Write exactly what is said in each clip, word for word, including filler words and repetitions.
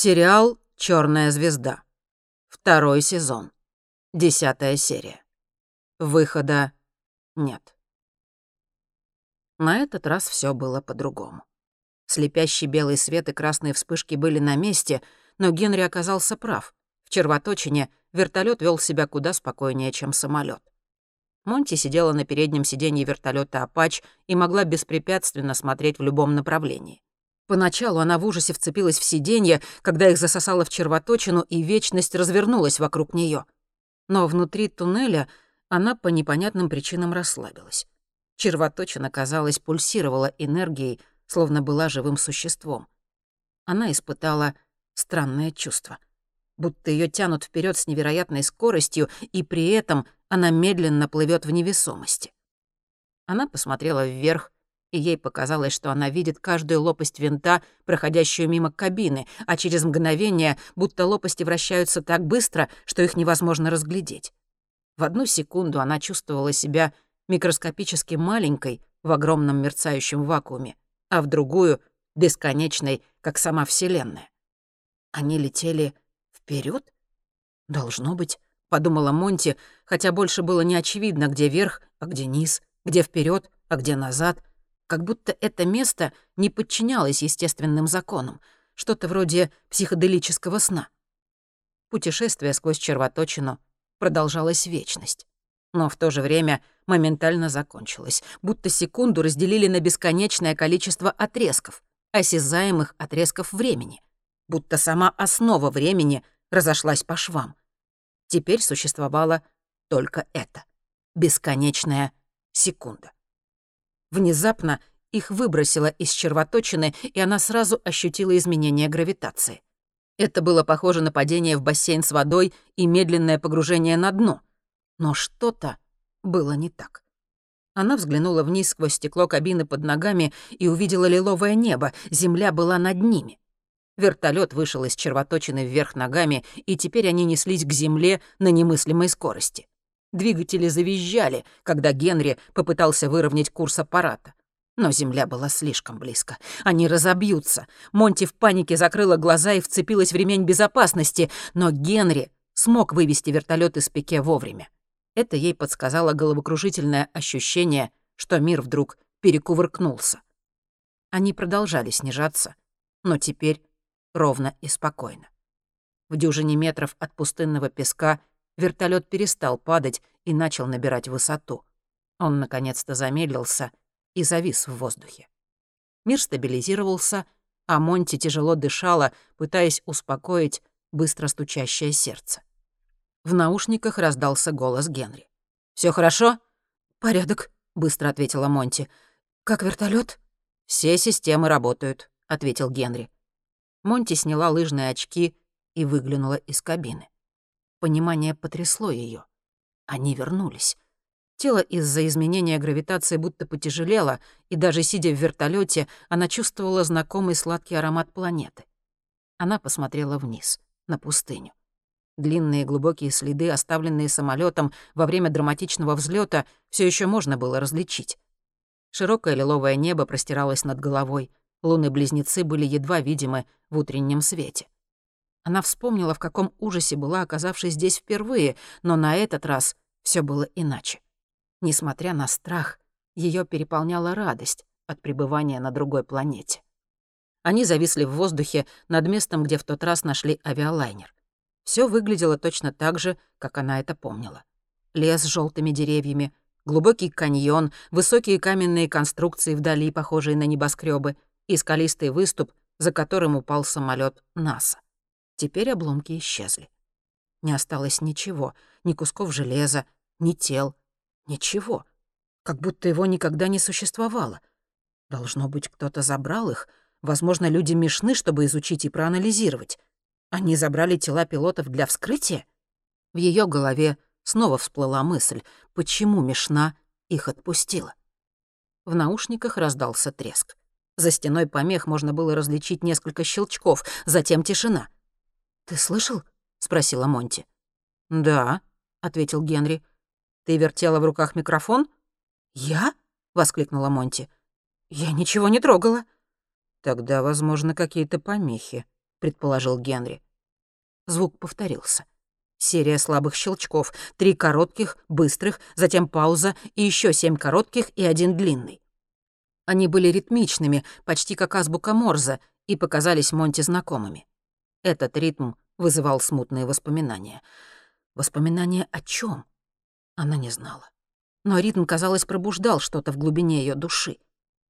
Сериал «Черная звезда». Второй сезон. Десятая серия. Выхода нет. На этот раз все было по-другому. Слепящий белый свет и красные вспышки были на месте, но Генри оказался прав. В червоточине вертолет вел себя куда спокойнее, чем самолет. Монти сидела на переднем сиденье вертолета «Апач» и могла беспрепятственно смотреть в любом направлении. Поначалу она в ужасе вцепилась в сиденье, когда их засосало в червоточину, и вечность развернулась вокруг нее. Но внутри туннеля она по непонятным причинам расслабилась. Червоточина, казалось, пульсировала энергией, словно была живым существом. Она испытала странное чувство. Будто ее тянут вперед с невероятной скоростью, и при этом она медленно плывет в невесомости. Она посмотрела вверх, и ей показалось, что она видит каждую лопасть винта, проходящую мимо кабины, а через мгновение будто лопасти вращаются так быстро, что их невозможно разглядеть. В одну секунду она чувствовала себя микроскопически маленькой в огромном мерцающем вакууме, а в другую — бесконечной, как сама Вселенная. Они летели вперед? Должно быть, — подумала Монти, хотя больше было не очевидно, где верх, а где низ, где вперед, а где назад. Как будто это место не подчинялось естественным законам, что-то вроде психоделического сна. Путешествие сквозь червоточину продолжалось вечность, но в то же время моментально закончилось, будто секунду разделили на бесконечное количество отрезков, осязаемых отрезков времени, будто сама основа времени разошлась по швам. Теперь существовало только это — бесконечная секунда. Внезапно их выбросило из червоточины, и она сразу ощутила изменение гравитации. Это было похоже на падение в бассейн с водой и медленное погружение на дно. Но что-то было не так. Она взглянула вниз сквозь стекло кабины под ногами и увидела лиловое небо, земля была над ними. Вертолет вышел из червоточины вверх ногами, и теперь они неслись к земле на немыслимой скорости. Двигатели завизжали, когда Генри попытался выровнять курс аппарата. Но земля была слишком близко. Они разобьются. Монти в панике закрыла глаза и вцепилась в ремень безопасности, но Генри смог вывести вертолет из пике вовремя. Это ей подсказало головокружительное ощущение, что мир вдруг перекувыркнулся. Они продолжали снижаться, но теперь ровно и спокойно. В дюжине метров от пустынного песка вертолет перестал падать и начал набирать высоту. Он наконец-то замедлился и завис в воздухе. Мир стабилизировался, а Монти тяжело дышала, пытаясь успокоить быстро стучащее сердце. В наушниках раздался голос Генри. «Все хорошо?» «Порядок», — быстро ответила Монти. «Как вертолет? «Все системы работают», — ответил Генри. Монти сняла лыжные очки и выглянула из кабины. Понимание потрясло ее. Они вернулись. Тело из-за изменения гравитации будто потяжелело, и даже сидя в вертолете, она чувствовала знакомый сладкий аромат планеты. Она посмотрела вниз, на пустыню. Длинные глубокие следы, оставленные самолетом во время драматичного взлета, все еще можно было различить. Широкое лиловое небо простиралось над головой, луны-близнецы были едва видимы в утреннем свете. Она вспомнила, в каком ужасе была, оказавшись здесь впервые, но на этот раз все было иначе. Несмотря на страх, ее переполняла радость от пребывания на другой планете. Они зависли в воздухе над местом, где в тот раз нашли авиалайнер. Все выглядело точно так же, как она это помнила. Лес с желтыми деревьями, глубокий каньон, высокие каменные конструкции вдали, похожие на небоскребы, и скалистый выступ, за которым упал самолет НАСА. Теперь обломки исчезли. Не осталось ничего, ни кусков железа, ни тел, ничего. Как будто его никогда не существовало. Должно быть, кто-то забрал их. Возможно, люди Мишны, чтобы изучить и проанализировать. Они забрали тела пилотов для вскрытия? В ее голове снова всплыла мысль, почему Мишна их отпустила. В наушниках раздался треск. За стеной помех можно было различить несколько щелчков, затем тишина. «Ты слышал?» — спросила Монти. «Да», — ответил Генри. «Ты вертела в руках микрофон?» «Я?» — воскликнула Монти. «Я ничего не трогала». «Тогда, возможно, какие-то помехи», — — предположил Генри. Звук повторился. Серия слабых щелчков, три коротких, быстрых, затем пауза и еще семь коротких и один длинный. Они были ритмичными, почти как азбука Морзе, и показались Монти знакомыми. Этот ритм вызывал смутные воспоминания. Воспоминания о чем? Она не знала. Но ритм, казалось, пробуждал что-то в глубине ее души.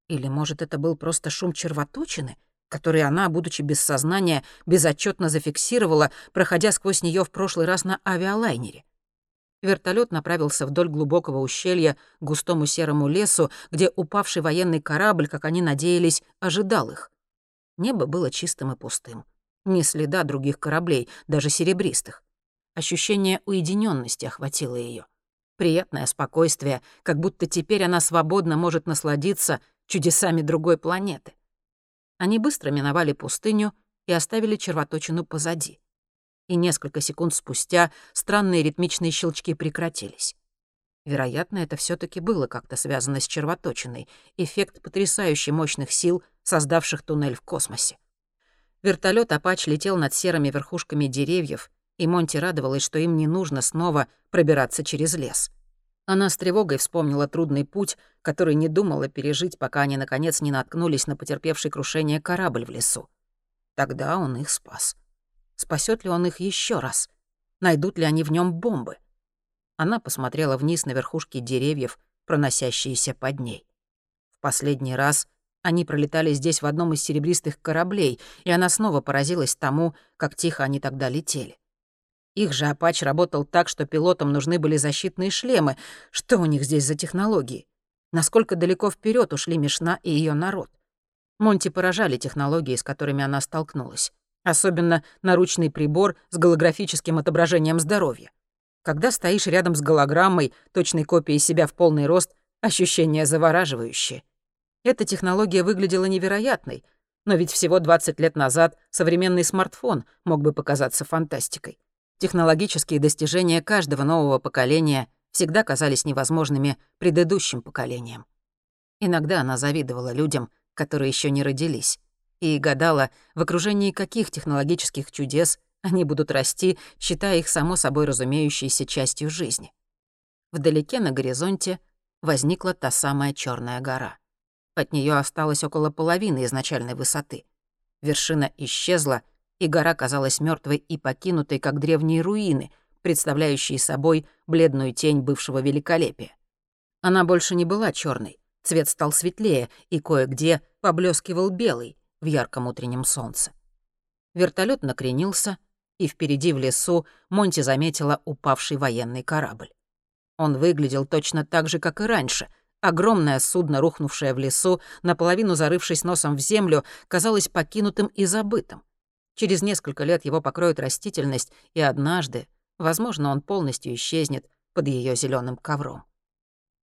Или, может, это был просто шум червоточины, который она, будучи без сознания, безотчетно зафиксировала, проходя сквозь нее в прошлый раз на авиалайнере. Вертолет направился вдоль глубокого ущелья к густому серому лесу, где упавший военный корабль, как они надеялись, ожидал их. Небо было чистым и пустым. Ни следа других кораблей, даже серебристых. Ощущение уединенности охватило ее. Приятное спокойствие, как будто теперь она свободно может насладиться чудесами другой планеты. Они быстро миновали пустыню и оставили червоточину позади. И несколько секунд спустя странные ритмичные щелчки прекратились. Вероятно, это все-таки было как-то связано с червоточиной, эффект потрясающе мощных сил, создавших туннель в космосе. Вертолет «Апач» летел над серыми верхушками деревьев, и Монти радовалась, что им не нужно снова пробираться через лес. Она с тревогой вспомнила трудный путь, который не думала пережить, пока они, наконец, не наткнулись на потерпевший крушение корабль в лесу. Тогда он их спас. Спасет ли он их еще раз? Найдут ли они в нем бомбы? Она посмотрела вниз на верхушки деревьев, проносящиеся под ней. В последний раз они пролетали здесь в одном из серебристых кораблей, и она снова поразилась тому, как тихо они тогда летели. Их же «Апач» работал так, что пилотам нужны были защитные шлемы. Что у них здесь за технологии? Насколько далеко вперед ушли Мишна и ее народ? Монти поражали технологии, с которыми она столкнулась. Особенно наручный прибор с голографическим отображением здоровья. Когда стоишь рядом с голограммой, точной копией себя в полный рост, ощущение завораживающее. Эта технология выглядела невероятной, но ведь всего двадцать лет назад современный смартфон мог бы показаться фантастикой. Технологические достижения каждого нового поколения всегда казались невозможными предыдущим поколениям. Иногда она завидовала людям, которые еще не родились, и гадала, в окружении каких технологических чудес они будут расти, считая их само собой разумеющейся частью жизни. Вдалеке на горизонте возникла та самая Черная гора. От нее осталось около половины изначальной высоты. Вершина исчезла, и гора казалась мертвой и покинутой, как древние руины, представляющие собой бледную тень бывшего великолепия. Она больше не была черной, цвет стал светлее, и кое-где поблескивал белый в ярком утреннем солнце. Вертолет накренился, и впереди в лесу Монти заметила упавший военный корабль. Он выглядел точно так же, как и раньше. Огромное судно, рухнувшее в лесу, наполовину зарывшись носом в землю, казалось покинутым и забытым. Через несколько лет его покроет растительность, и однажды, возможно, он полностью исчезнет под ее зеленым ковром.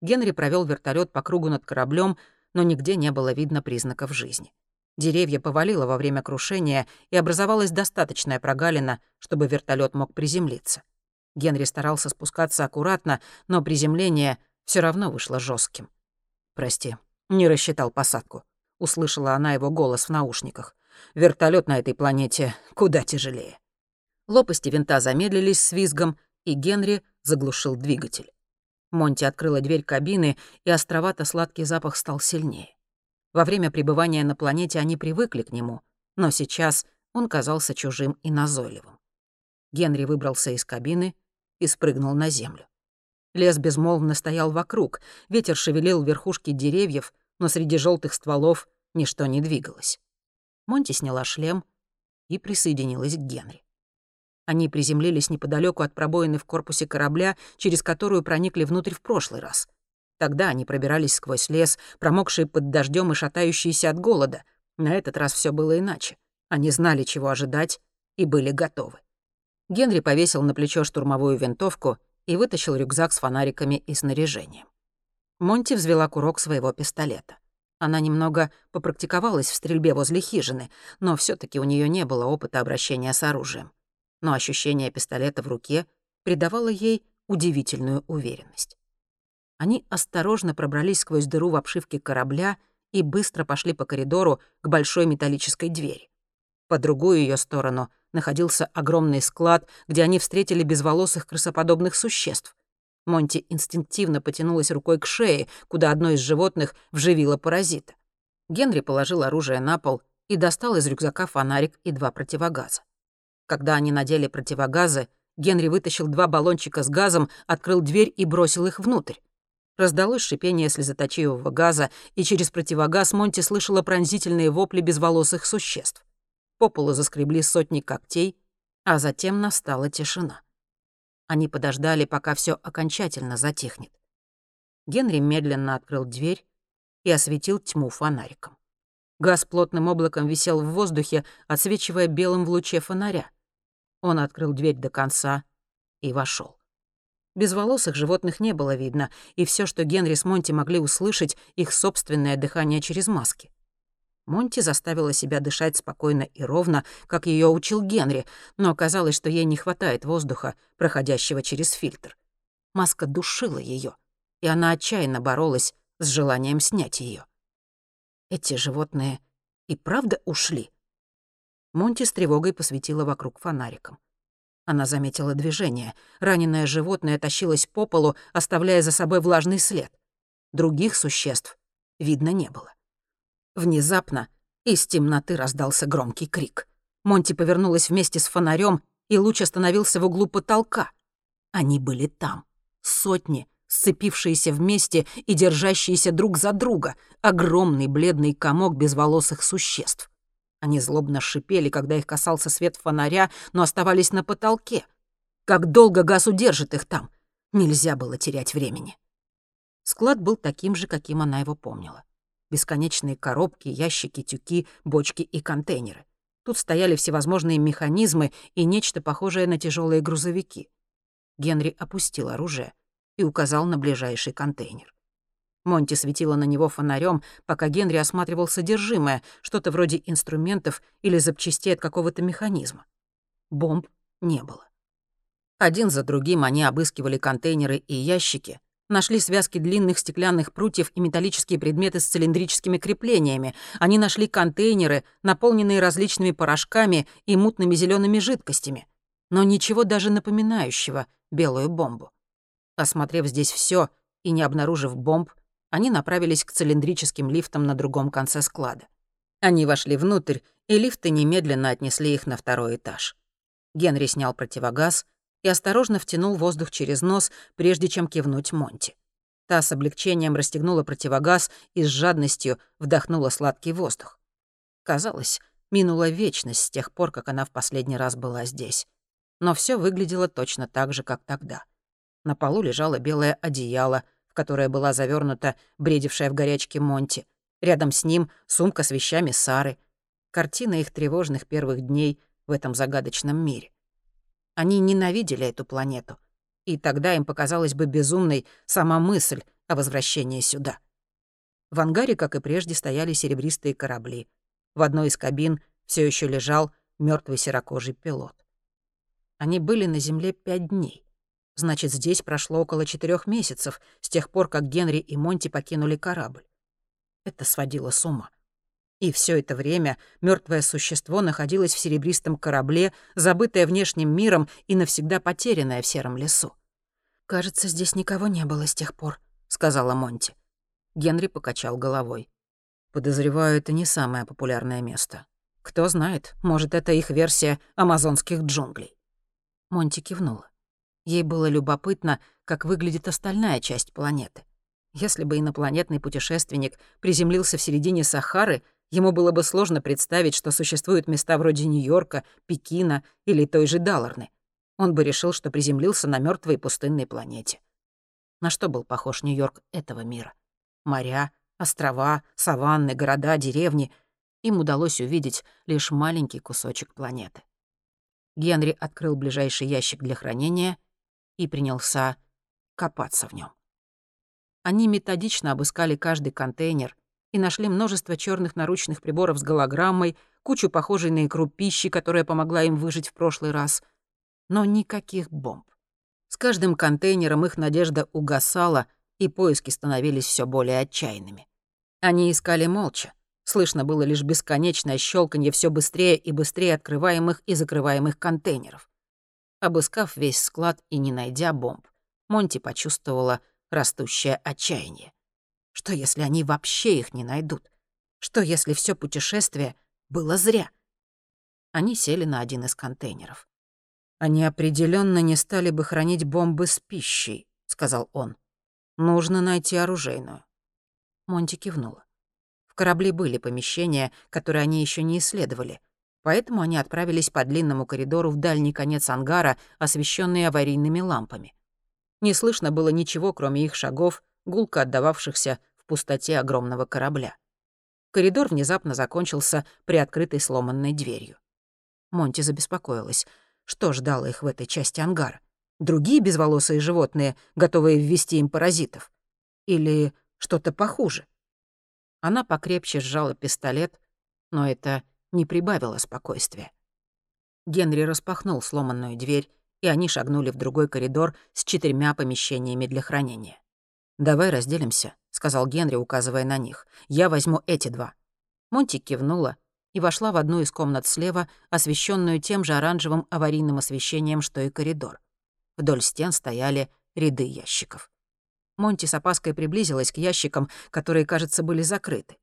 Генри провел вертолет по кругу над кораблем, но нигде не было видно признаков жизни. Деревья повалило во время крушения, и образовалась достаточная прогалина, чтобы вертолет мог приземлиться. Генри старался спускаться аккуратно, но приземление все равно вышло жестким. «Прости, не рассчитал посадку», — услышала она его голос в наушниках. Вертолет на этой планете куда тяжелее. Лопасти винта замедлились с визгом, и Генри заглушил двигатель. Монти открыла дверь кабины, и островато-сладкий запах стал сильнее. Во время пребывания на планете они привыкли к нему, но сейчас он казался чужим и назойливым. Генри выбрался из кабины и спрыгнул на землю. Лес безмолвно стоял вокруг, ветер шевелил верхушки деревьев, но среди желтых стволов ничто не двигалось. Монти сняла шлем и присоединилась к Генри. Они приземлились неподалеку от пробоины в корпусе корабля, через которую проникли внутрь в прошлый раз. Тогда они пробирались сквозь лес, промокшие под дождем и шатающиеся от голода. На этот раз все было иначе. Они знали, чего ожидать, и были готовы. Генри повесил на плечо штурмовую винтовку и вытащил рюкзак с фонариками и снаряжением. Монти взвела курок своего пистолета. Она немного попрактиковалась в стрельбе возле хижины, но все-таки у нее не было опыта обращения с оружием. Но ощущение пистолета в руке придавало ей удивительную уверенность. Они осторожно пробрались сквозь дыру в обшивке корабля и быстро пошли по коридору к большой металлической двери. По другую ее сторону находился огромный склад, где они встретили безволосых крысоподобных существ. Монти инстинктивно потянулась рукой к шее, куда одно из животных вживило паразита. Генри положил оружие на пол и достал из рюкзака фонарик и два противогаза. Когда они надели противогазы, Генри вытащил два баллончика с газом, открыл дверь и бросил их внутрь. Раздалось шипение слезоточивого газа, и через противогаз Монти слышала пронзительные вопли безволосых существ. По полу заскребли сотни когтей, а затем настала тишина. Они подождали, пока все окончательно затихнет. Генри медленно открыл дверь и осветил тьму фонариком. Газ плотным облаком висел в воздухе, отсвечивая белым в луче фонаря. Он открыл дверь до конца и вошел. Безволосых животных не было видно, и все, что Генри с Монти могли услышать, их собственное дыхание через маски. Монти заставила себя дышать спокойно и ровно, как ее учил Генри, но оказалось, что ей не хватает воздуха, проходящего через фильтр. Маска душила ее, и она отчаянно боролась с желанием снять ее. Эти животные и правда ушли? Монти с тревогой посветила вокруг фонариком. Она заметила движение. Раненое животное тащилось по полу, оставляя за собой влажный след. Других существ видно не было. Внезапно из темноты раздался громкий крик. Монти повернулась вместе с фонарем, и луч остановился в углу потолка. Они были там. Сотни, сцепившиеся вместе и держащиеся друг за друга. Огромный бледный комок безволосых существ. Они злобно шипели, когда их касался свет фонаря, но оставались на потолке. Как долго газ удержит их там? Нельзя было терять времени. Склад был таким же, каким она его помнила. Бесконечные коробки, ящики, тюки, бочки и контейнеры. Тут стояли всевозможные механизмы и нечто похожее на тяжелые грузовики. Генри опустил оружие и указал на ближайший контейнер. Монти светила на него фонарем, пока Генри осматривал содержимое, что-то вроде инструментов или запчастей от какого-то механизма. Бомб не было. Один за другим они обыскивали контейнеры и ящики, нашли связки длинных стеклянных прутьев и металлические предметы с цилиндрическими креплениями. Они нашли контейнеры, наполненные различными порошками и мутными зелеными жидкостями, но ничего даже напоминающего белую бомбу. Осмотрев здесь все и не обнаружив бомб, они направились к цилиндрическим лифтам на другом конце склада. Они вошли внутрь, и лифты немедленно отнесли их на второй этаж. Генри снял противогаз и осторожно втянул воздух через нос, прежде чем кивнуть Монти. Та с облегчением расстегнула противогаз и с жадностью вдохнула сладкий воздух. Казалось, минула вечность с тех пор, как она в последний раз была здесь. Но все выглядело точно так же, как тогда. На полу лежало белое одеяло, которая была завернута, бредевшая в горячке Монти. Рядом с ним сумка с вещами Сары. Картина их тревожных первых дней в этом загадочном мире. Они ненавидели эту планету, и тогда им показалась бы безумной сама мысль о возвращении сюда. В ангаре, как и прежде, стояли серебристые корабли. В одной из кабин все еще лежал мертвый серокожий пилот. Они были на Земле пять дней. Значит, здесь прошло около четырех месяцев с тех пор, как Генри и Монти покинули корабль. Это сводило с ума. И все это время мертвое существо находилось в серебристом корабле, забытое внешним миром и навсегда потерянное в сером лесу. «Кажется, здесь никого не было с тех пор», — сказала Монти. Генри покачал головой. «Подозреваю, это не самое популярное место. Кто знает, может, это их версия амазонских джунглей». Монти кивнула. Ей было любопытно, как выглядит остальная часть планеты. Если бы инопланетный путешественник приземлился в середине Сахары, ему было бы сложно представить, что существуют места вроде Нью-Йорка, Пекина или той же Даларны. Он бы решил, что приземлился на мёртвой пустынной планете. На что был похож Нью-Йорк этого мира? Моря, острова, саванны, города, деревни. Им удалось увидеть лишь маленький кусочек планеты. Генри открыл ближайший ящик для хранения и принялся копаться в нем. Они методично обыскали каждый контейнер и нашли множество черных наручных приборов с голограммой, кучу похожей на икру пищи, которая помогла им выжить в прошлый раз, но никаких бомб. С каждым контейнером их надежда угасала, и поиски становились все более отчаянными. Они искали молча, Слышно было лишь бесконечное щелканье все быстрее и быстрее открываемых и закрываемых контейнеров. Обыскав весь склад и не найдя бомб, Монти почувствовала растущее отчаяние. Что, если они вообще их не найдут? Что, если все путешествие было зря? Они сели на один из контейнеров. «Они определенно не стали бы хранить бомбы с пищей», — сказал он. «Нужно найти оружейную». Монти кивнула. В корабле были помещения, которые они еще не исследовали, поэтому они отправились по длинному коридору в дальний конец ангара, освещенный аварийными лампами. Не слышно было ничего, кроме их шагов, гулко отдававшихся в пустоте огромного корабля. Коридор внезапно закончился приоткрытой сломанной дверью. Монти забеспокоилась. Что ждало их в этой части ангара? Другие безволосые животные, готовые ввести им паразитов? Или что-то похуже? Она покрепче сжала пистолет, но это не прибавило спокойствия. Генри распахнул сломанную дверь, и они шагнули в другой коридор с четырьмя помещениями для хранения. «Давай разделимся», — сказал Генри, указывая на них. «Я возьму эти два». Монти кивнула и вошла в одну из комнат слева, освещенную тем же оранжевым аварийным освещением, что и коридор. Вдоль стен стояли ряды ящиков. Монти с опаской приблизилась к ящикам, которые, кажется, были закрыты.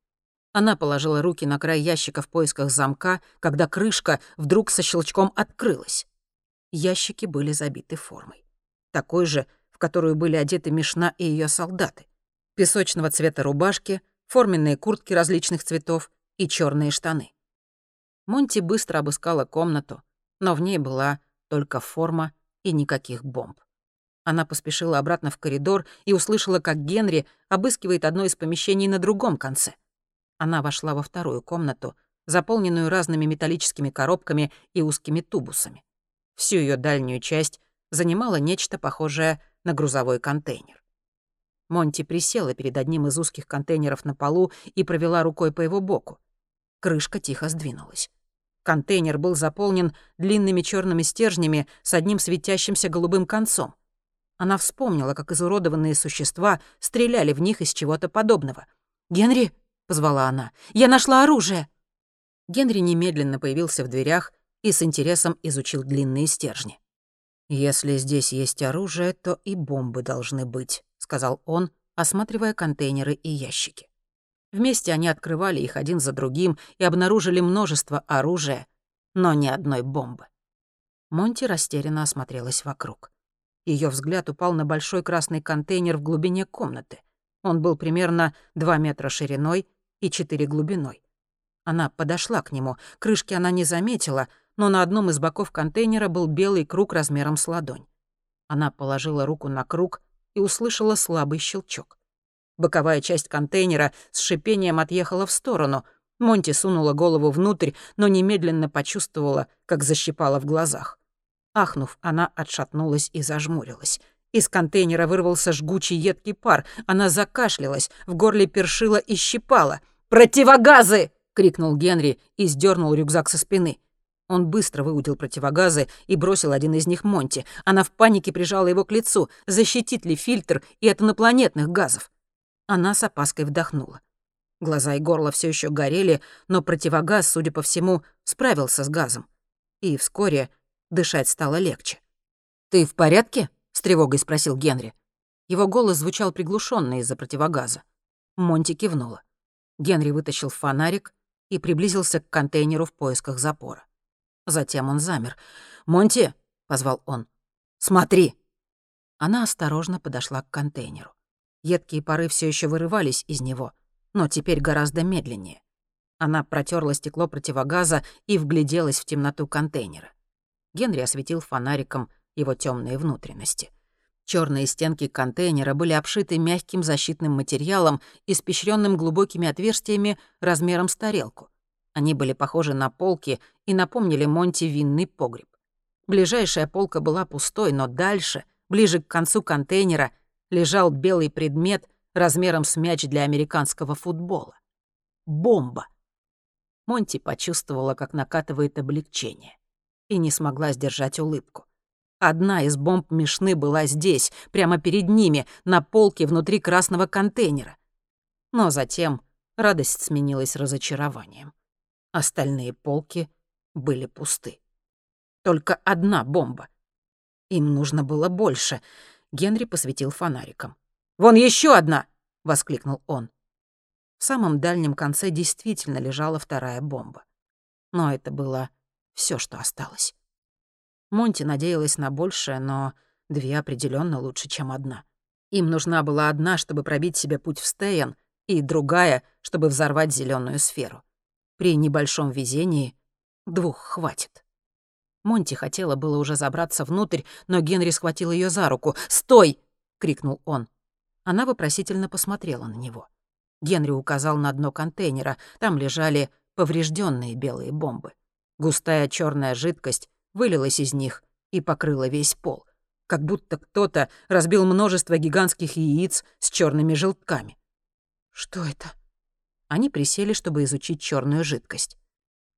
Она положила руки на край ящика в поисках замка, когда крышка вдруг со щелчком открылась. Ящики были забиты формой. Такой же, в которую были одеты Мишна и ее солдаты. Песочного цвета рубашки, форменные куртки различных цветов и черные штаны. Монти быстро обыскала комнату, но в ней была только форма и никаких бомб. Она поспешила обратно в коридор и услышала, как Генри обыскивает одно из помещений на другом конце. Она вошла во вторую комнату, заполненную разными металлическими коробками и узкими тубусами. Всю ее дальнюю часть занимало нечто похожее на грузовой контейнер. Монти присела перед одним из узких контейнеров на полу и провела рукой по его боку. Крышка тихо сдвинулась. Контейнер был заполнен длинными черными стержнями с одним светящимся голубым концом. Она вспомнила, как изуродованные существа стреляли в них из чего-то подобного. «Генри!» — позвала она. «Я нашла оружие!» Генри немедленно появился в дверях и с интересом изучил длинные стержни. «Если здесь есть оружие, то и бомбы должны быть», — сказал он, осматривая контейнеры и ящики. Вместе они открывали их один за другим и обнаружили множество оружия, но ни одной бомбы. Монти растерянно осмотрелась вокруг. Ее взгляд упал на большой красный контейнер в глубине комнаты. Он был примерно два метра шириной и четыре глубиной. Она подошла к нему, крышки она не заметила, но на одном из боков контейнера был белый круг размером с ладонь. Она положила руку на круг и услышала слабый щелчок. Боковая часть контейнера с шипением отъехала в сторону. Монти сунула голову внутрь, но немедленно почувствовала, как защипала в глазах. Ахнув, она отшатнулась и зажмурилась. Из контейнера вырвался жгучий едкий пар. Она закашлялась, в горле першило и щипало. «Противогазы!» — крикнул Генри и сдернул рюкзак со спины. Он быстро выудил противогазы и бросил один из них Монти. Она в панике прижала его к лицу. Защитит ли фильтр и от инопланетных газов? Она с опаской вдохнула. Глаза и горло все еще горели, но противогаз, судя по всему, справился с газом. И вскоре дышать стало легче. «Ты в порядке?» — с тревогой спросил Генри. Его голос звучал приглушенно из-за противогаза. Монти кивнула. Генри вытащил фонарик и приблизился к контейнеру в поисках запора. Затем он замер. «Монти!» — позвал он. «Смотри!» Она осторожно подошла к контейнеру. Едкие пары все еще вырывались из него, но теперь гораздо медленнее. Она протерла стекло противогаза и вгляделась в темноту контейнера. Генри осветил фонариком его темные внутренности. Черные стенки контейнера были обшиты мягким защитным материалом, испещренным глубокими отверстиями размером с тарелку. Они были похожи на полки и напомнили Монти винный погреб. Ближайшая полка была пустой, но дальше, ближе к концу контейнера, лежал белый предмет размером с мяч для американского футбола. Бомба. Монти почувствовала, как накатывает облегчение, и не смогла сдержать улыбку. Одна из бомб Мишны была здесь, прямо перед ними, на полке внутри красного контейнера. Но затем радость сменилась разочарованием. Остальные полки были пусты. Только одна бомба. Им нужно было больше. Генри посветил фонариком. «Вон еще одна!» — воскликнул он. В самом дальнем конце действительно лежала вторая бомба. Но это было все, что осталось. Монти надеялась на большее, но две определенно лучше, чем одна. Им нужна была одна, чтобы пробить себе путь в Стейн, и другая, чтобы взорвать зеленую сферу. При небольшом везении двух хватит. Монти хотела было уже забраться внутрь, но Генри схватил ее за руку. «Стой!» — крикнул он. Она вопросительно посмотрела на него. Генри указал на дно контейнера. Там лежали поврежденные белые бомбы. Густая черная жидкость вылилась из них и покрыла весь пол, как будто кто-то разбил множество гигантских яиц с черными желтками. «Что это?» Они присели, чтобы изучить черную жидкость.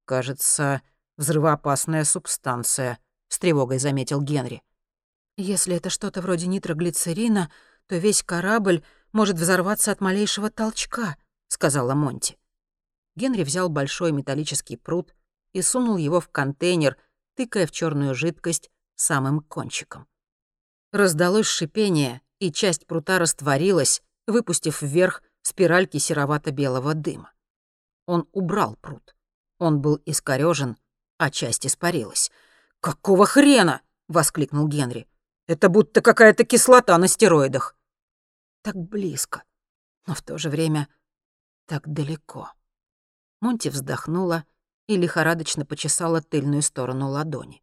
«Кажется, взрывоопасная субстанция», — с тревогой заметил Генри. «Если это что-то вроде нитроглицерина, то весь корабль может взорваться от малейшего толчка», — сказала Монти. Генри взял большой металлический прут и сунул его в контейнер, тыкая в черную жидкость самым кончиком. Раздалось шипение, и часть прута растворилась, выпустив вверх спиральки серовато-белого дыма. Он убрал прут. Он был искорёжен, а часть испарилась. «Какого хрена?» — воскликнул Генри. «Это будто какая-то кислота на стероидах». Так близко, но в то же время так далеко. Монти вздохнула и лихорадочно почесала тыльную сторону ладони.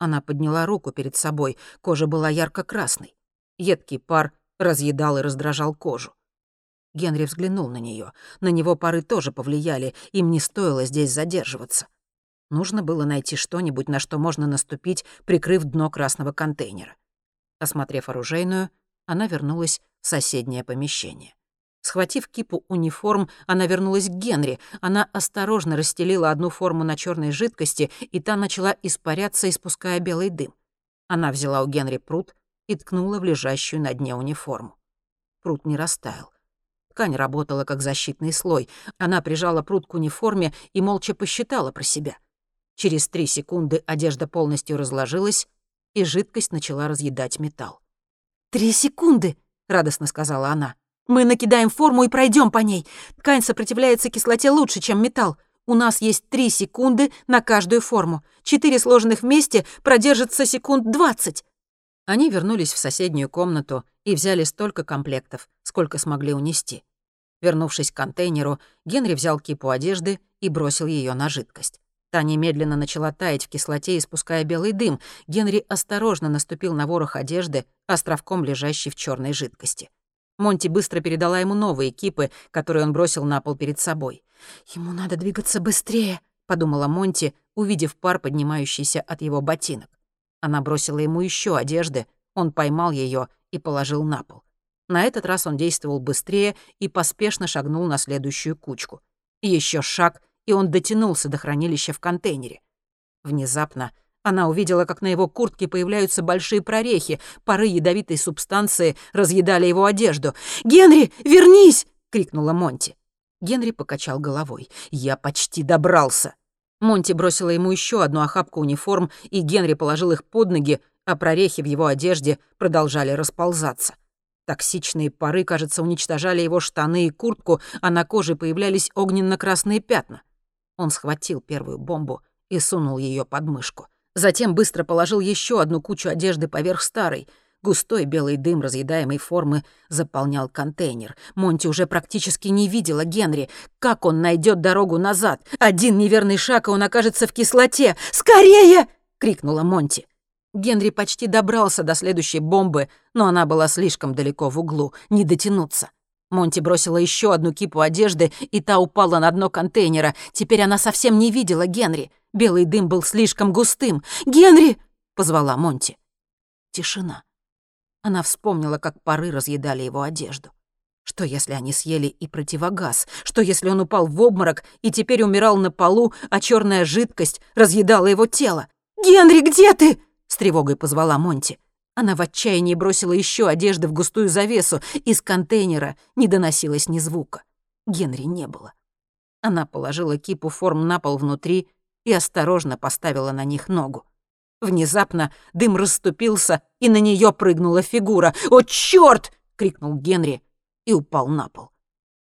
Она подняла руку перед собой, кожа была ярко-красной. Едкий пар разъедал и раздражал кожу. Генри взглянул на нее. На него пары тоже повлияли, им не стоило здесь задерживаться. Нужно было найти что-нибудь, на что можно наступить, прикрыв дно красного контейнера. Осмотрев оружейную, она вернулась в соседнее помещение. Схватив кипу униформ, она вернулась к Генри. Она осторожно расстелила одну форму на черной жидкости, и та начала испаряться, испуская белый дым. Она взяла у Генри прут и ткнула в лежащую на дне униформу. Прут не растаял. Ткань работала как защитный слой. Она прижала прут к униформе и молча посчитала про себя. Через три секунды одежда полностью разложилась, и жидкость начала разъедать металл. «Три секунды!» — радостно сказала она. «Мы накидаем форму и пройдем по ней. Ткань сопротивляется кислоте лучше, чем металл. У нас есть три секунды на каждую форму. Четыре сложенных вместе продержатся секунд двадцать». Они вернулись в соседнюю комнату и взяли столько комплектов, сколько смогли унести. Вернувшись к контейнеру, Генри взял кипу одежды и бросил ее на жидкость. Та немедленно начала таять в кислоте, испуская белый дым. Генри осторожно наступил на ворох одежды, островком лежащий в черной жидкости. Монти быстро передала ему новые кипы, которые он бросил на пол перед собой. «Ему надо двигаться быстрее», — подумала Монти, увидев пар, поднимающийся от его ботинок. Она бросила ему еще одежды, он поймал ее и положил на пол. На этот раз он действовал быстрее и поспешно шагнул на следующую кучку. Еще шаг, и он дотянулся до хранилища в контейнере. Внезапно она увидела, как на его куртке появляются большие прорехи, пары ядовитой субстанции разъедали его одежду. «Генри, вернись!» — крикнула Монти. Генри покачал головой. «Я почти добрался!» Монти бросила ему еще одну охапку униформ, и Генри положил их под ноги, а прорехи в его одежде продолжали расползаться. Токсичные пары, кажется, уничтожали его штаны и куртку, а на коже появлялись огненно-красные пятна. Он схватил первую бомбу и сунул ее под мышку. Затем быстро положил еще одну кучу одежды поверх старой. Густой белый дым разъедаемой формы заполнял контейнер. Монти уже практически не видела Генри. Как он найдет дорогу назад? Один неверный шаг, и он окажется в кислоте. «Скорее!» — крикнула Монти. Генри почти добрался до следующей бомбы, но она была слишком далеко в углу, не дотянуться. Монти бросила еще одну кипу одежды, и та упала на дно контейнера. Теперь она совсем не видела Генри. Белый дым был слишком густым. «Генри!» — позвала Монти. Тишина. Она вспомнила, как пары разъедали его одежду. Что, если они съели и противогаз? Что, если он упал в обморок и теперь умирал на полу, а черная жидкость разъедала его тело? «Генри, где ты?» — с тревогой позвала Монти. Она в отчаянии бросила еще одежды в густую завесу. Из контейнера не доносилось ни звука. Генри не было. Она положила кипу форм на пол внутри и осторожно поставила на них ногу. Внезапно дым расступился, и на нее прыгнула фигура. «О, черт!» — крикнул Генри и упал на пол.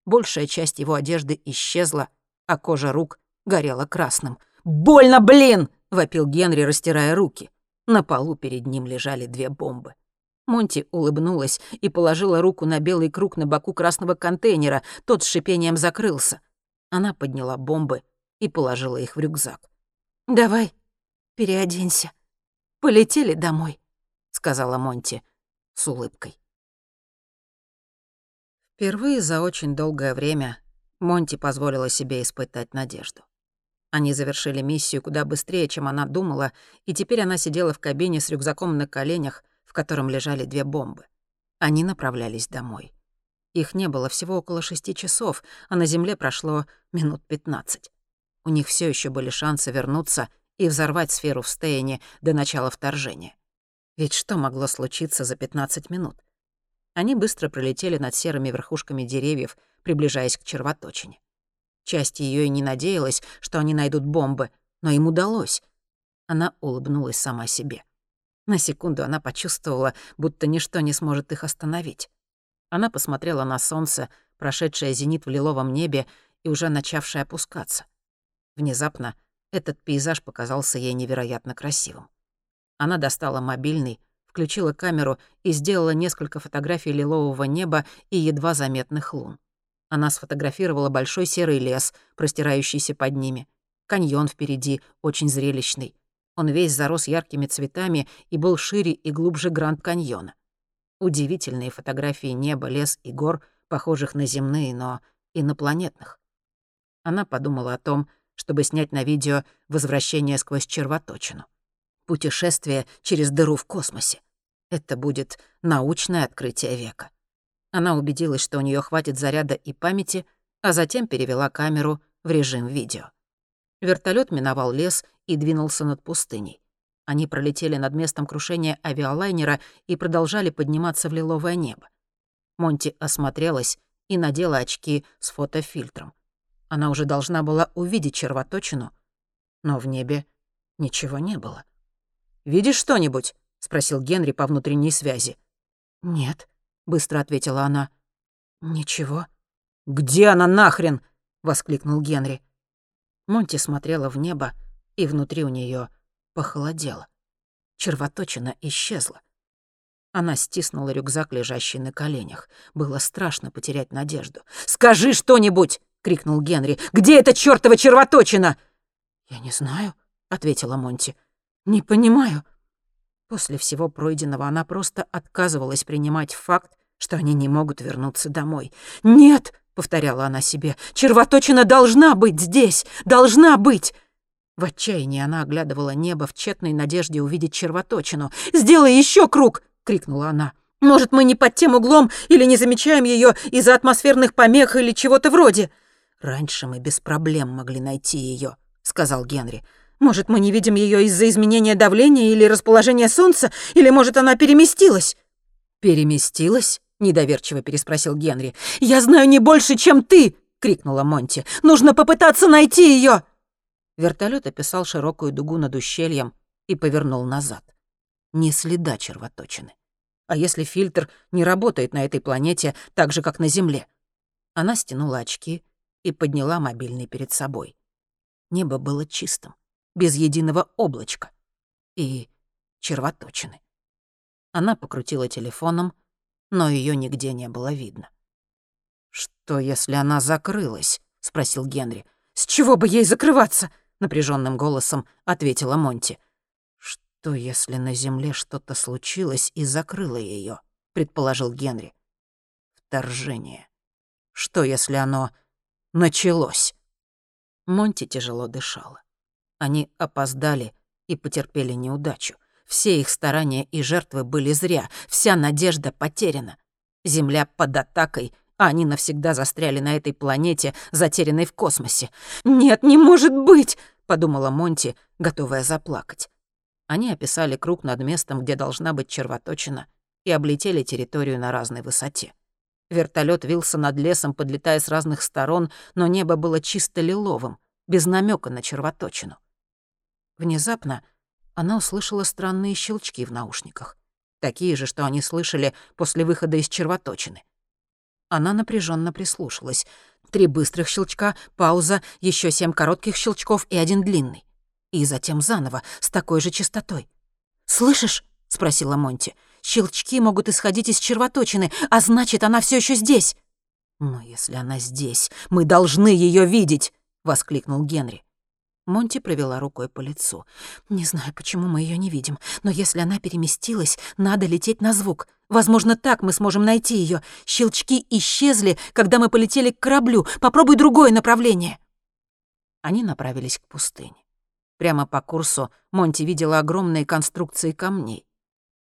Большая часть его одежды исчезла, а кожа рук горела красным. «Больно, блин!» — вопил Генри, растирая руки. На полу перед ним лежали две бомбы. Монти улыбнулась и положила руку на белый круг на боку красного контейнера. Тот с шипением закрылся. Она подняла бомбы и положила их в рюкзак. «Давай, переоденься. Полетели домой», — сказала Монти с улыбкой. Впервые за очень долгое время Монти позволила себе испытать надежду. Они завершили миссию куда быстрее, чем она думала, и теперь она сидела в кабине с рюкзаком на коленях, в котором лежали две бомбы. Они направлялись домой. Их не было всего около шести часов, а на Земле прошло минут пятнадцать. У них все еще были шансы вернуться и взорвать сферу в Стейне до начала вторжения. Ведь что могло случиться за пятнадцать минут? Они быстро пролетели над серыми верхушками деревьев, приближаясь к червоточине. Часть ее и не надеялась, что они найдут бомбы, но им удалось. Она улыбнулась сама себе. На секунду она почувствовала, будто ничто не сможет их остановить. Она посмотрела на солнце, прошедшее зенит в лиловом небе и уже начавшее опускаться. Внезапно этот пейзаж показался ей невероятно красивым. Она достала мобильный, включила камеру и сделала несколько фотографий лилового неба и едва заметных лун. Она сфотографировала большой серый лес, простирающийся под ними. Каньон впереди, очень зрелищный. Он весь зарос яркими цветами и был шире и глубже Гранд-Каньона. Удивительные фотографии неба, лес и гор, похожих на земные, но инопланетных. Она подумала о том, чтобы снять на видео возвращение сквозь червоточину. Путешествие через дыру в космосе. Это будет научное открытие века. Она убедилась, что у нее хватит заряда и памяти, а затем перевела камеру в режим видео. Вертолет миновал лес и двинулся над пустыней. Они пролетели над местом крушения авиалайнера и продолжали подниматься в лиловое небо. Монти осмотрелась и надела очки с фотофильтром. Она уже должна была увидеть червоточину, но в небе ничего не было. «Видишь что-нибудь?» — спросил Генри по внутренней связи. «Нет», — быстро ответила она. «Ничего». «Где она нахрен?» — воскликнул Генри. Монти смотрела в небо, и внутри у нее похолодело. Червоточина исчезла. Она стиснула рюкзак, лежащий на коленях. Было страшно потерять надежду. «Скажи что-нибудь!» — крикнул Генри. «Где эта чертова червоточина?» «Я не знаю», — ответила Монти. «Не понимаю». После всего пройденного она просто отказывалась принимать факт, что они не могут вернуться домой. «Нет!» — повторяла она себе. «Червоточина должна быть здесь! Должна быть!» В отчаянии она оглядывала небо в тщетной надежде увидеть червоточину. «Сделай еще круг!» — крикнула она. «Может, мы не под тем углом или не замечаем ее из-за атмосферных помех или чего-то вроде?» «Раньше мы без проблем могли найти ее», — сказал Генри. «Может, мы не видим ее из-за изменения давления или расположения солнца, или, может, она переместилась?» «Переместилась?» — недоверчиво переспросил Генри. «Я знаю не больше, чем ты!» — крикнула Монти. «Нужно попытаться найти ее!» Вертолет описал широкую дугу над ущельем и повернул назад. Ни следа червоточины. А если фильтр не работает на этой планете так же, как на Земле? Она стянула очки и подняла мобильный перед собой. Небо было чистым, без единого облачка и червоточины. Она покрутила телефоном, но ее нигде не было видно. «Что, если она закрылась?» — спросил Генри. «С чего бы ей закрываться?» — напряженным голосом ответила Монти. «Что, если на Земле что-то случилось и закрыло ее?» — предположил Генри. «Вторжение. Что, если оно началось?» Монти тяжело дышала. Они опоздали и потерпели неудачу. Все их старания и жертвы были зря. Вся надежда потеряна. Земля под атакой, а они навсегда застряли на этой планете, затерянной в космосе. «Нет, не может быть!» — подумала Монти, готовая заплакать. Они описали круг над местом, где должна быть червоточина, и облетели территорию на разной высоте. Вертолет вился над лесом, подлетая с разных сторон, но небо было чисто лиловым, без намека на червоточину. Внезапно она услышала странные щелчки в наушниках, такие же, что они слышали после выхода из червоточины. Она напряженно прислушалась. Три быстрых щелчка, пауза, еще семь коротких щелчков и один длинный. И затем заново, с такой же частотой. «Слышишь?» — спросила Монти. «Щелчки могут исходить из червоточины, а значит, она все еще здесь!» «Но если она здесь, мы должны ее видеть!» — воскликнул Генри. Монти провела рукой по лицу. «Не знаю, почему мы ее не видим, но если она переместилась, надо лететь на звук. Возможно, так мы сможем найти ее. Щелчки исчезли, когда мы полетели к кораблю. Попробуй другое направление». Они направились к пустыне. Прямо по курсу Монти видела огромные конструкции камней.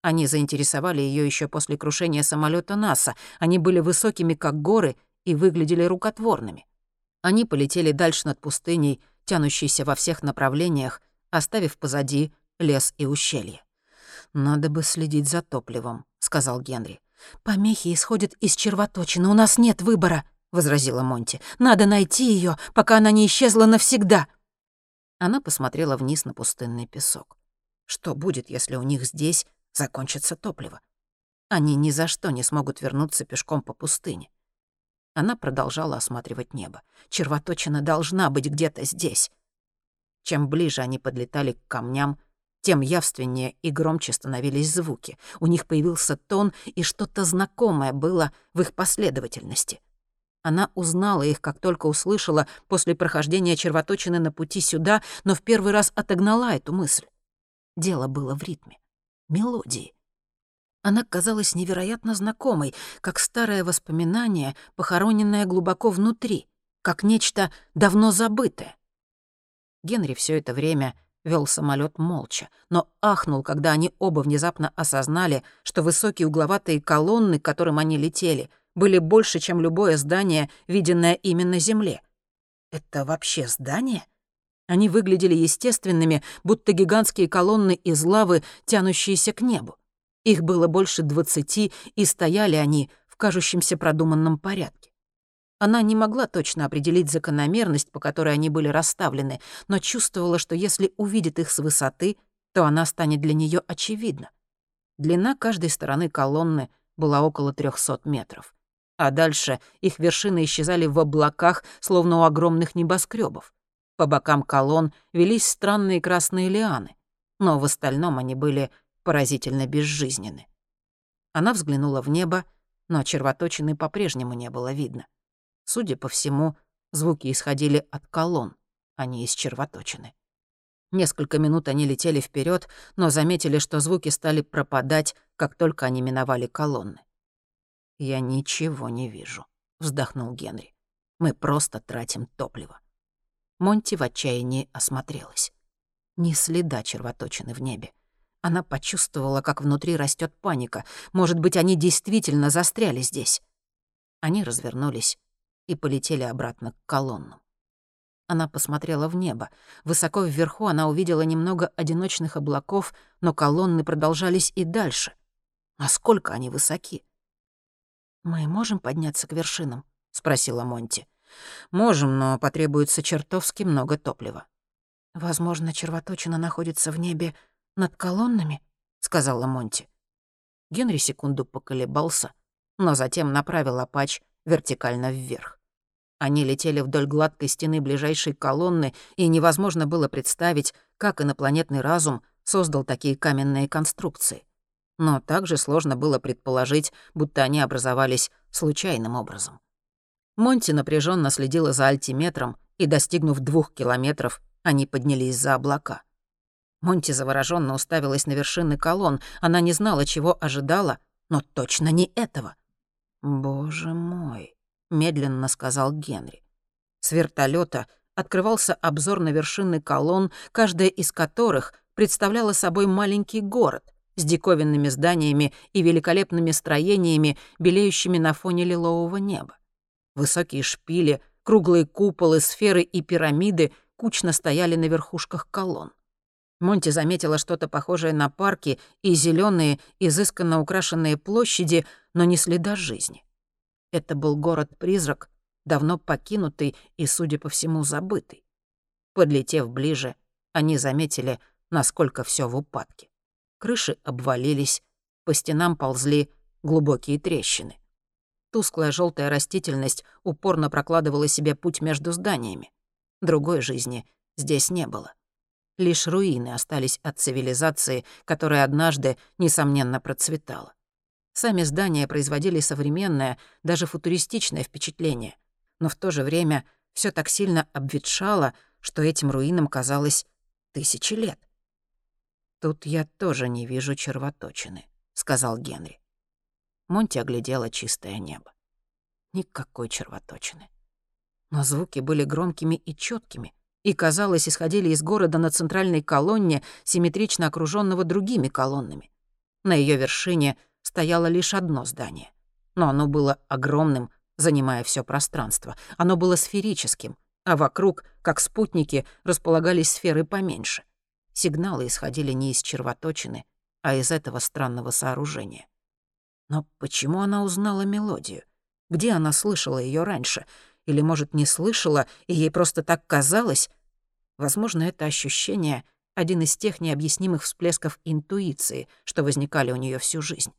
Они заинтересовали ее еще после крушения самолета НАСА. Они были высокими, как горы, и выглядели рукотворными. Они полетели дальше над пустыней, тянущийся во всех направлениях, оставив позади лес и ущелье. «Надо бы следить за топливом», — сказал Генри. «Помехи исходят из червоточины, у нас нет выбора», — возразила Монти. «Надо найти ее, пока она не исчезла навсегда». Она посмотрела вниз на пустынный песок. Что будет, если у них здесь закончится топливо? Они ни за что не смогут вернуться пешком по пустыне. Она продолжала осматривать небо. Червоточина должна быть где-то здесь. Чем ближе они подлетали к камням, тем явственнее и громче становились звуки. У них появился тон, и что-то знакомое было в их последовательности. Она узнала их, как только услышала, после прохождения червоточины на пути сюда, но в первый раз отогнала эту мысль. Дело было в ритме, мелодии. Она казалась невероятно знакомой, как старое воспоминание, похороненное глубоко внутри, как нечто давно забытое. Генри все это время вел самолет молча, но ахнул, когда они оба внезапно осознали, что высокие угловатые колонны, к которым они летели, были больше, чем любое здание, виденное ими на земле. Это вообще здание? Они выглядели естественными, будто гигантские колонны из лавы, тянущиеся к небу. Их было больше двадцати, и стояли они в кажущемся продуманном порядке. Она не могла точно определить закономерность, по которой они были расставлены, но чувствовала, что если увидит их с высоты, то она станет для нее очевидна. Длина каждой стороны колонны была около трехсот метров. А дальше их вершины исчезали в облаках, словно у огромных небоскребов. По бокам колонн велись странные красные лианы, но в остальном они были поразительно безжизненны. Она взглянула в небо, но червоточины по-прежнему не было видно. Судя по всему, звуки исходили от колонн, а не из червоточины. Несколько минут они летели вперед, но заметили, что звуки стали пропадать, как только они миновали колонны. «Я ничего не вижу», — вздохнул Генри. «Мы просто тратим топливо». Монти в отчаянии осмотрелась. Ни следа червоточины в небе. Она почувствовала, как внутри растет паника. Может быть, они действительно застряли здесь. Они развернулись и полетели обратно к колоннам. Она посмотрела в небо. Высоко вверху она увидела немного одиночных облаков, но колонны продолжались и дальше. Насколько они высоки? «Мы можем подняться к вершинам?» — спросила Монти. «Можем, но потребуется чертовски много топлива». «Возможно, червоточина находится в небе над колоннами», — сказала Монти. Генри секунду поколебался, но затем направил Апач вертикально вверх. Они летели вдоль гладкой стены ближайшей колонны, и невозможно было представить, как инопланетный разум создал такие каменные конструкции. Но также сложно было предположить, будто они образовались случайным образом. Монти напряженно следила за альтиметром, и, достигнув двух километров, они поднялись за облака. Монти завороженно уставилась на вершины колонн. Она не знала, чего ожидала, но точно не этого. «Боже мой», — медленно сказал Генри. С вертолета открывался обзор на вершины колонн, каждая из которых представляла собой маленький город с диковинными зданиями и великолепными строениями, белеющими на фоне лилового неба. Высокие шпили, круглые куполы, сферы и пирамиды кучно стояли на верхушках колонн. Монти заметила что-то похожее на парки и зеленые, изысканно украшенные площади, но не следа жизни. Это был город-призрак, давно покинутый и, судя по всему, забытый. Подлетев ближе, они заметили, насколько все в упадке. Крыши обвалились, по стенам ползли глубокие трещины. Тусклая желтая растительность упорно прокладывала себе путь между зданиями. Другой жизни здесь не было. Лишь руины остались от цивилизации, которая однажды, несомненно, процветала. Сами здания производили современное, даже футуристичное впечатление, но в то же время все так сильно обветшало, что этим руинам казалось тысячи лет. «Тут я тоже не вижу червоточины», — сказал Генри. Монти оглядела чистое небо. Никакой червоточины. Но звуки были громкими и четкими, и, казалось, исходили из города на центральной колонне, симметрично окруженного другими колоннами. На ее вершине стояло лишь одно здание. Но оно было огромным, занимая все пространство. Оно было сферическим, а вокруг, как спутники, располагались сферы поменьше. Сигналы исходили не из червоточины, а из этого странного сооружения. Но почему она узнала мелодию? Где она слышала ее раньше? Или, может, не слышала, и ей просто так казалось? Возможно, это ощущение — один из тех необъяснимых всплесков интуиции, что возникали у нее всю жизнь.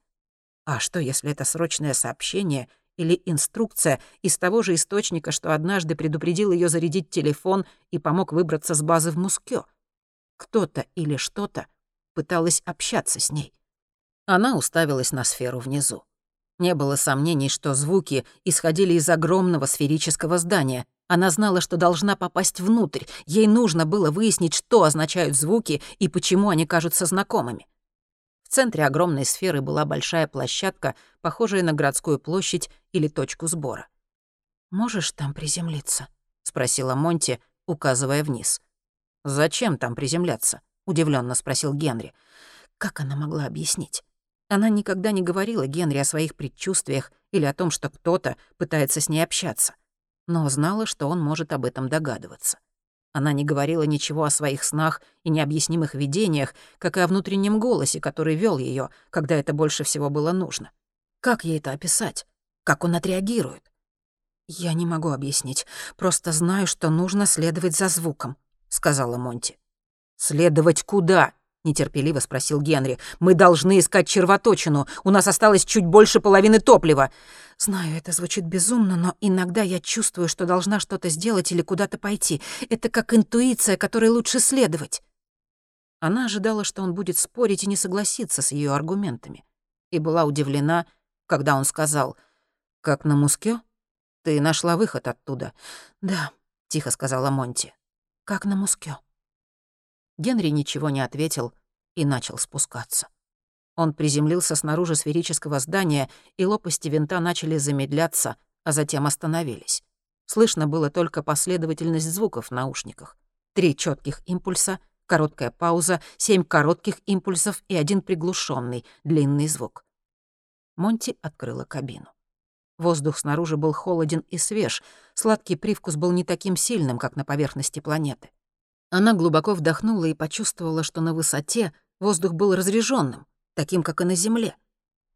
А что, если это срочное сообщение или инструкция из того же источника, что однажды предупредил ее зарядить телефон и помог выбраться с базы в Мускё? Кто-то или что-то пыталось общаться с ней. Она уставилась на сферу внизу. Не было сомнений, что звуки исходили из огромного сферического здания. Она знала, что должна попасть внутрь. Ей нужно было выяснить, что означают звуки и почему они кажутся знакомыми. В центре огромной сферы была большая площадка, похожая на городскую площадь или точку сбора. «Можешь там приземлиться?» — спросила Монти, указывая вниз. «Зачем там приземляться?» — удивленно спросил Генри. Как она могла объяснить? Она никогда не говорила Генри о своих предчувствиях или о том, что кто-то пытается с ней общаться, но знала, что он может об этом догадываться. Она не говорила ничего о своих снах и необъяснимых видениях, как и о внутреннем голосе, который вел ее, когда это больше всего было нужно. Как ей это описать? Как он отреагирует? «Я не могу объяснить, просто знаю, что нужно следовать за звуком», — сказала Монти. «Следовать куда?» — нетерпеливо спросил Генри. «Мы должны искать червоточину. У нас осталось чуть больше половины топлива». «Знаю, это звучит безумно, но иногда я чувствую, что должна что-то сделать или куда-то пойти. Это как интуиция, которой лучше следовать». Она ожидала, что он будет спорить и не согласиться с ее аргументами. И была удивлена, когда он сказал: «Как на Мускё? Ты нашла выход оттуда?» «Да», — тихо сказала Монти. «Как на Мускё». Генри ничего не ответил и начал спускаться. Он приземлился снаружи сферического здания, и лопасти винта начали замедляться, а затем остановились. Слышно было только последовательность звуков в наушниках. Три четких импульса, короткая пауза, семь коротких импульсов и один приглушенный, длинный звук. Монти открыла кабину. Воздух снаружи был холоден и свеж, сладкий привкус был не таким сильным, как на поверхности планеты. Она глубоко вдохнула и почувствовала, что на высоте воздух был разреженным, таким, как и на Земле.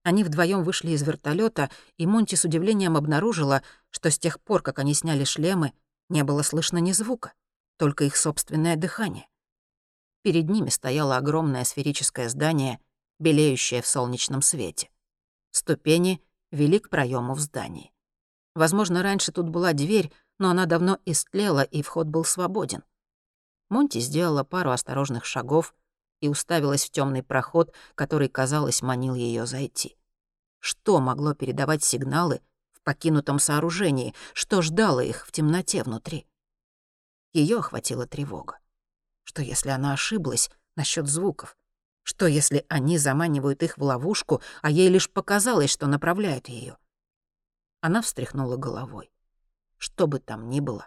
Они вдвоем вышли из вертолета, и Монти с удивлением обнаружила, что с тех пор, как они сняли шлемы, не было слышно ни звука, только их собственное дыхание. Перед ними стояло огромное сферическое здание, белеющее в солнечном свете. Ступени вели к проему в здании. Возможно, раньше тут была дверь, но она давно истлела, и вход был свободен. Монти сделала пару осторожных шагов и уставилась в темный проход, который, казалось, манил ее зайти. Что могло передавать сигналы в покинутом сооружении? Что ждало их в темноте внутри? Ее охватила тревога. Что если она ошиблась насчет звуков? Что если они заманивают их в ловушку, а ей лишь показалось, что направляют ее? Она встряхнула головой. Что бы там ни было,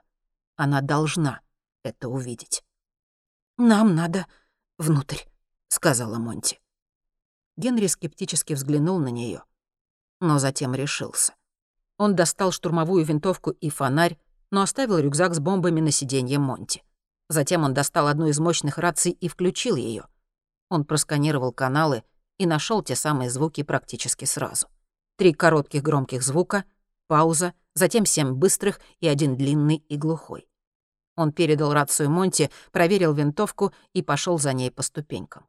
она должна это увидеть. «Нам надо внутрь», — сказала Монти. Генри скептически взглянул на нее, но затем решился. Он достал штурмовую винтовку и фонарь, но оставил рюкзак с бомбами на сиденье Монти. Затем он достал одну из мощных раций и включил ее. Он просканировал каналы и нашел те самые звуки практически сразу. Три коротких громких звука, Пауза, затем семь быстрых и один длинный и глухой. Он передал рацию Монти, проверил винтовку и пошел за ней по ступенькам.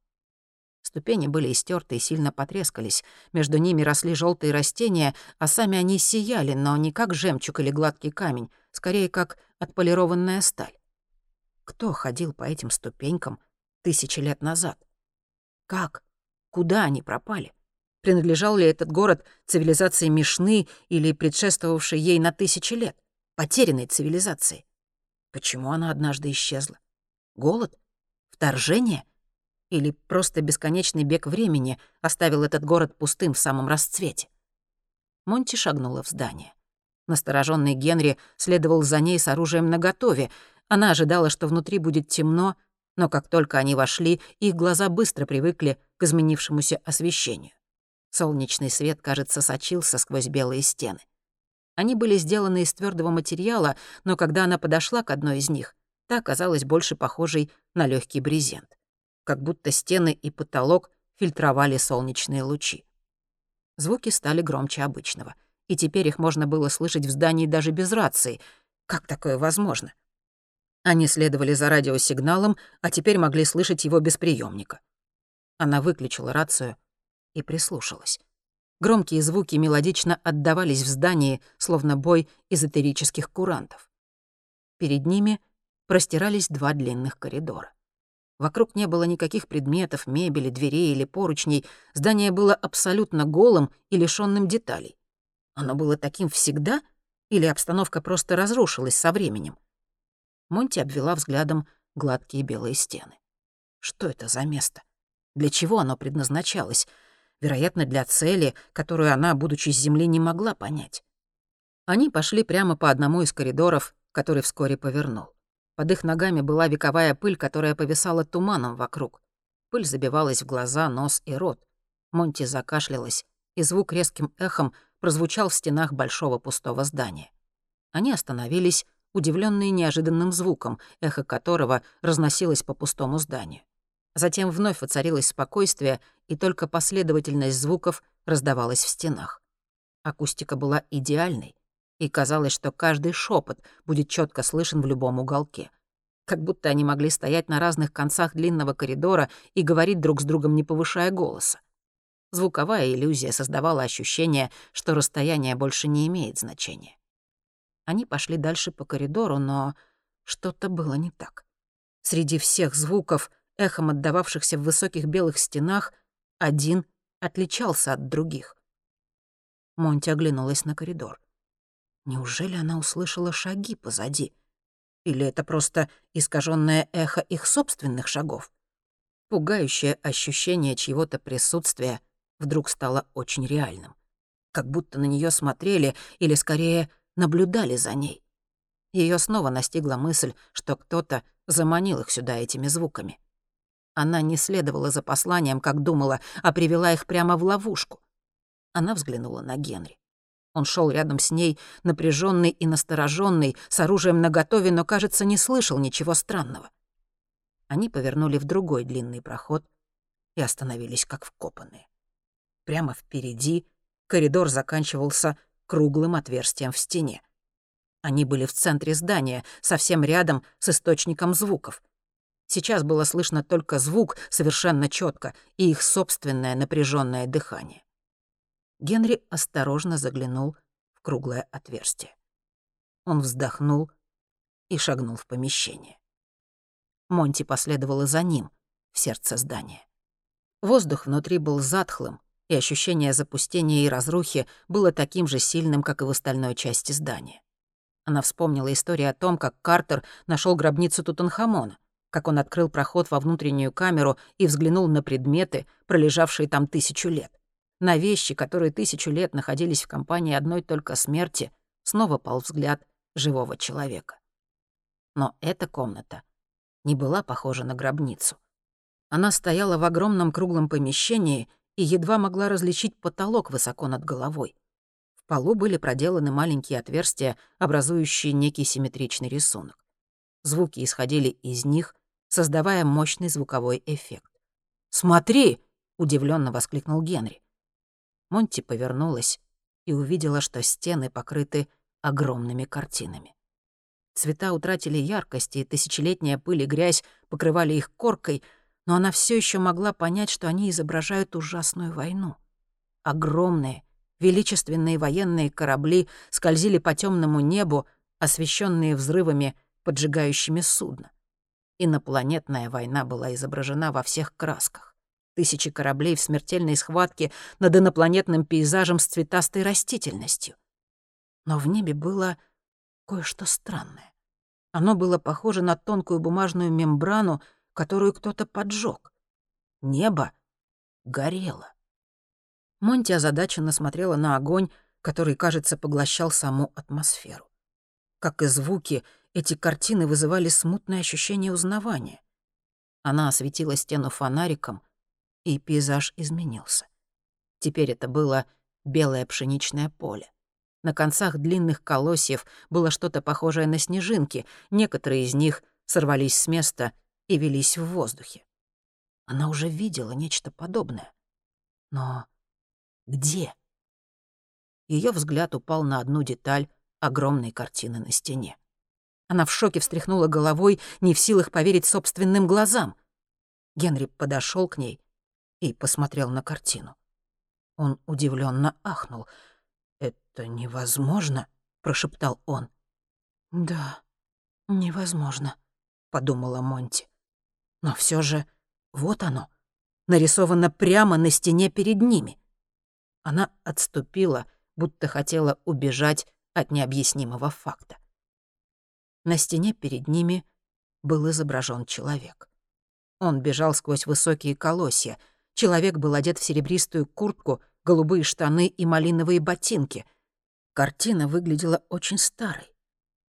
Ступени были истерты и сильно потрескались. Между ними росли желтые растения, а сами они сияли, но не как жемчуг или гладкий камень, скорее как отполированная сталь. Кто ходил по этим ступенькам тысячи лет назад? Как? Куда они пропали? Принадлежал ли этот город цивилизации Мишны или предшествовавшей ей на тысячи лет, потерянной цивилизации? Почему она однажды исчезла? Голод? Вторжение? Или просто бесконечный бег времени оставил этот город пустым в самом расцвете? Монти шагнула в здание. Настороженный Генри следовал за ней с оружием наготове. Она ожидала, что внутри будет темно, но как только они вошли, их глаза быстро привыкли к изменившемуся освещению. Солнечный свет, кажется, сочился сквозь белые стены. Они были сделаны из твердого материала, но когда она подошла к одной из них, та оказалась больше похожей на легкий брезент. Как будто стены и потолок фильтровали солнечные лучи. Звуки стали громче обычного, и теперь их можно было слышать в здании даже без рации. Как такое возможно? Они следовали за радиосигналом, а теперь могли слышать его без приемника. Она выключила рацию и прислушалась. Громкие звуки мелодично отдавались в здании, словно бой эзотерических курантов. Перед ними простирались два длинных коридора. Вокруг не было никаких предметов, мебели, дверей или поручней. Здание было абсолютно голым и лишённым деталей. Оно было таким всегда? Или обстановка просто разрушилась со временем? Монти обвела взглядом гладкие белые стены. Что это за место? Для чего оно предназначалось? Вероятно, для цели, которую она, будучи с земли, не могла понять. Они пошли прямо по одному из коридоров, который вскоре повернул. Под их ногами была вековая пыль, которая повисала туманом вокруг. Пыль забивалась в глаза, нос и рот. Монти закашлялась, и звук резким эхом прозвучал в стенах большого пустого здания. Они остановились, удивленные неожиданным звуком, эхо которого разносилось по пустому зданию. Затем вновь воцарилось спокойствие, и только последовательность звуков раздавалась в стенах. Акустика была идеальной. И казалось, что каждый шепот будет четко слышен в любом уголке. Как будто они могли стоять на разных концах длинного коридора и говорить друг с другом, не повышая голоса. Звуковая иллюзия создавала ощущение, что расстояние больше не имеет значения. Они пошли дальше по коридору, но что-то было не так. Среди всех звуков, эхом отдававшихся в высоких белых стенах, один отличался от других. Монти оглянулась на коридор. Неужели она услышала шаги позади? Или это просто искаженное эхо их собственных шагов? Пугающее ощущение чьего-то присутствия вдруг стало очень реальным. Как будто на нее смотрели или, скорее, наблюдали за ней. Ее снова настигла мысль, что кто-то заманил их сюда этими звуками. Она не следовала за посланием, как думала, а привела их прямо в ловушку. Она взглянула на Генри. Он шел рядом с ней, напряженный и настороженный, с оружием наготове, но, кажется, не слышал ничего странного. Они повернули в другой длинный проход и остановились как вкопанные. Прямо впереди коридор заканчивался круглым отверстием в стене. Они были в центре здания, совсем рядом с источником звуков. Сейчас было слышно только звук совершенно четко и их собственное напряженное дыхание. Генри осторожно заглянул в круглое отверстие. Он вздохнул и шагнул в помещение. Монти последовала за ним в сердце здания. Воздух внутри был затхлым, и ощущение запустения и разрухи было таким же сильным, как и в остальной части здания. Она вспомнила историю о том, как Картер нашел гробницу Тутанхамона, как он открыл проход во внутреннюю камеру и взглянул на предметы, пролежавшие там тысячу лет. На вещи, которые тысячу лет находились в компании одной только смерти, снова пал взгляд живого человека. Но эта комната не была похожа на гробницу. Она стояла в огромном круглом помещении и едва могла различить потолок высоко над головой. В полу были проделаны маленькие отверстия, образующие некий симметричный рисунок. Звуки исходили из них, создавая мощный звуковой эффект. «Смотри!» — удивленно воскликнул Генри. Монти повернулась и увидела, что стены покрыты огромными картинами. Цвета утратили яркость, и тысячелетняя пыль и грязь покрывали их коркой, но она все еще могла понять, что они изображают ужасную войну. Огромные, величественные военные корабли скользили по темному небу, освещенные взрывами, поджигающими судно. Инопланетная война была изображена во всех красках. Тысячи кораблей в смертельной схватке над инопланетным пейзажем с цветастой растительностью. Но в небе было кое-что странное. Оно было похоже на тонкую бумажную мембрану, которую кто-то поджег. Небо горело. Монти озадаченно смотрела на огонь, который, кажется, поглощал саму атмосферу. Как и звуки, эти картины вызывали смутное ощущение узнавания. Она осветила стену фонариком, и пейзаж изменился. Теперь это было белое пшеничное поле. На концах длинных колосьев было что-то похожее на снежинки, некоторые из них сорвались с места и вились в воздухе. Она уже видела нечто подобное. Но где? Ее взгляд упал на одну деталь огромной картины на стене. Она в шоке встряхнула головой, не в силах поверить собственным глазам. Генри подошел к ней и посмотрел на картину. Он удивленно ахнул. «Это невозможно», — прошептал он. «Да, невозможно», — подумала Монти. Но все же вот оно, нарисовано прямо на стене перед ними. Она отступила, будто хотела убежать от необъяснимого факта. На стене перед ними был изображен человек. Он бежал сквозь высокие колосья. Человек был одет в серебристую куртку, голубые штаны и малиновые ботинки. Картина выглядела очень старой.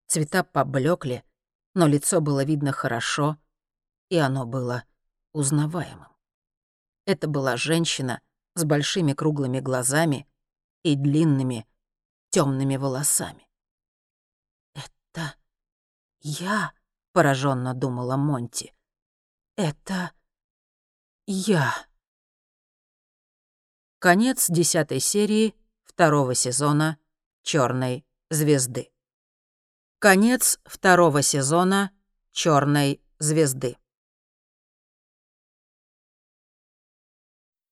Цвета поблекли, но лицо было видно хорошо, и оно было узнаваемым. Это была женщина с большими круглыми глазами и длинными темными волосами. «Это я», — пораженно думала Монти. «Это я». Конец десятой серии второго сезона «Черной звезды». Конец второго сезона «Черной звезды».